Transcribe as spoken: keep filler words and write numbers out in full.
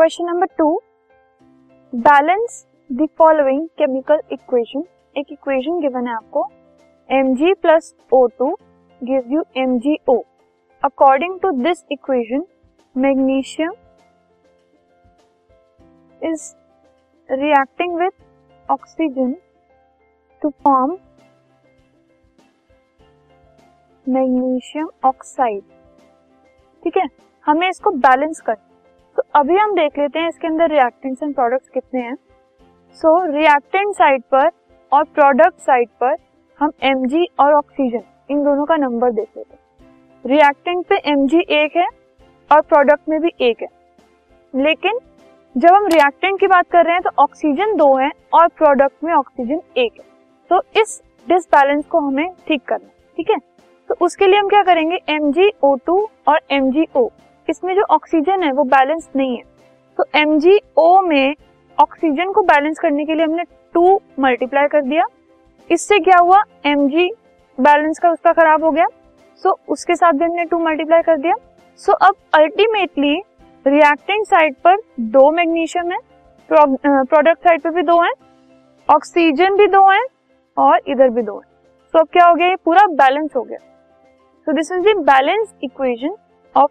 Question number two, balance the following chemical equation. एक equation given है आपको, Mg plus O two gives you MgO। According to this equation magnesium is reacting with oxygen to form magnesium oxide. ठीक है, हमें इसको balance कर। तो अभी हम देख लेते हैं इसके अंदर रिएक्टेंट्स एंड प्रोडक्ट्स कितने हैं। सो रिएक्टेंट साइड पर और प्रोडक्ट साइड पर हम Mg और ऑक्सीजन इन दोनों का नंबर देख लेते हैं। रिएक्टेंट पे Mg एक है और प्रोडक्ट में भी एक है, लेकिन जब हम रिएक्टेंट की बात कर रहे हैं तो ऑक्सीजन दो है और प्रोडक्ट में ऑक्सीजन एक है। तो इस डिसबैलेंस को हमें ठीक करना है। ठीक है, तो उसके लिए हम क्या करेंगे, MgO टू और MgO, इसमें जो ऑक्सीजन है वो बैलेंस नहीं है। तो MgO में ऑक्सीजन को बैलेंस करने के लिए हमने टू मल्टीप्लाई कर दिया। इससे क्या हुआ, Mg बैलेंस का उसका खराब हो गया, सो so, उसके साथ भी हमने टू मल्टीप्लाई कर दिया। सो so, अब अल्टीमेटली रिएक्टेंट साइड पर दो मैग्नीशियम है, प्रोडक्ट साइड पर भी दो है, ऑक्सीजन भी दो है और इधर भी दो है। सो so, अब क्या हो गया, ये पूरा बैलेंस हो गया। So this is the balance equation of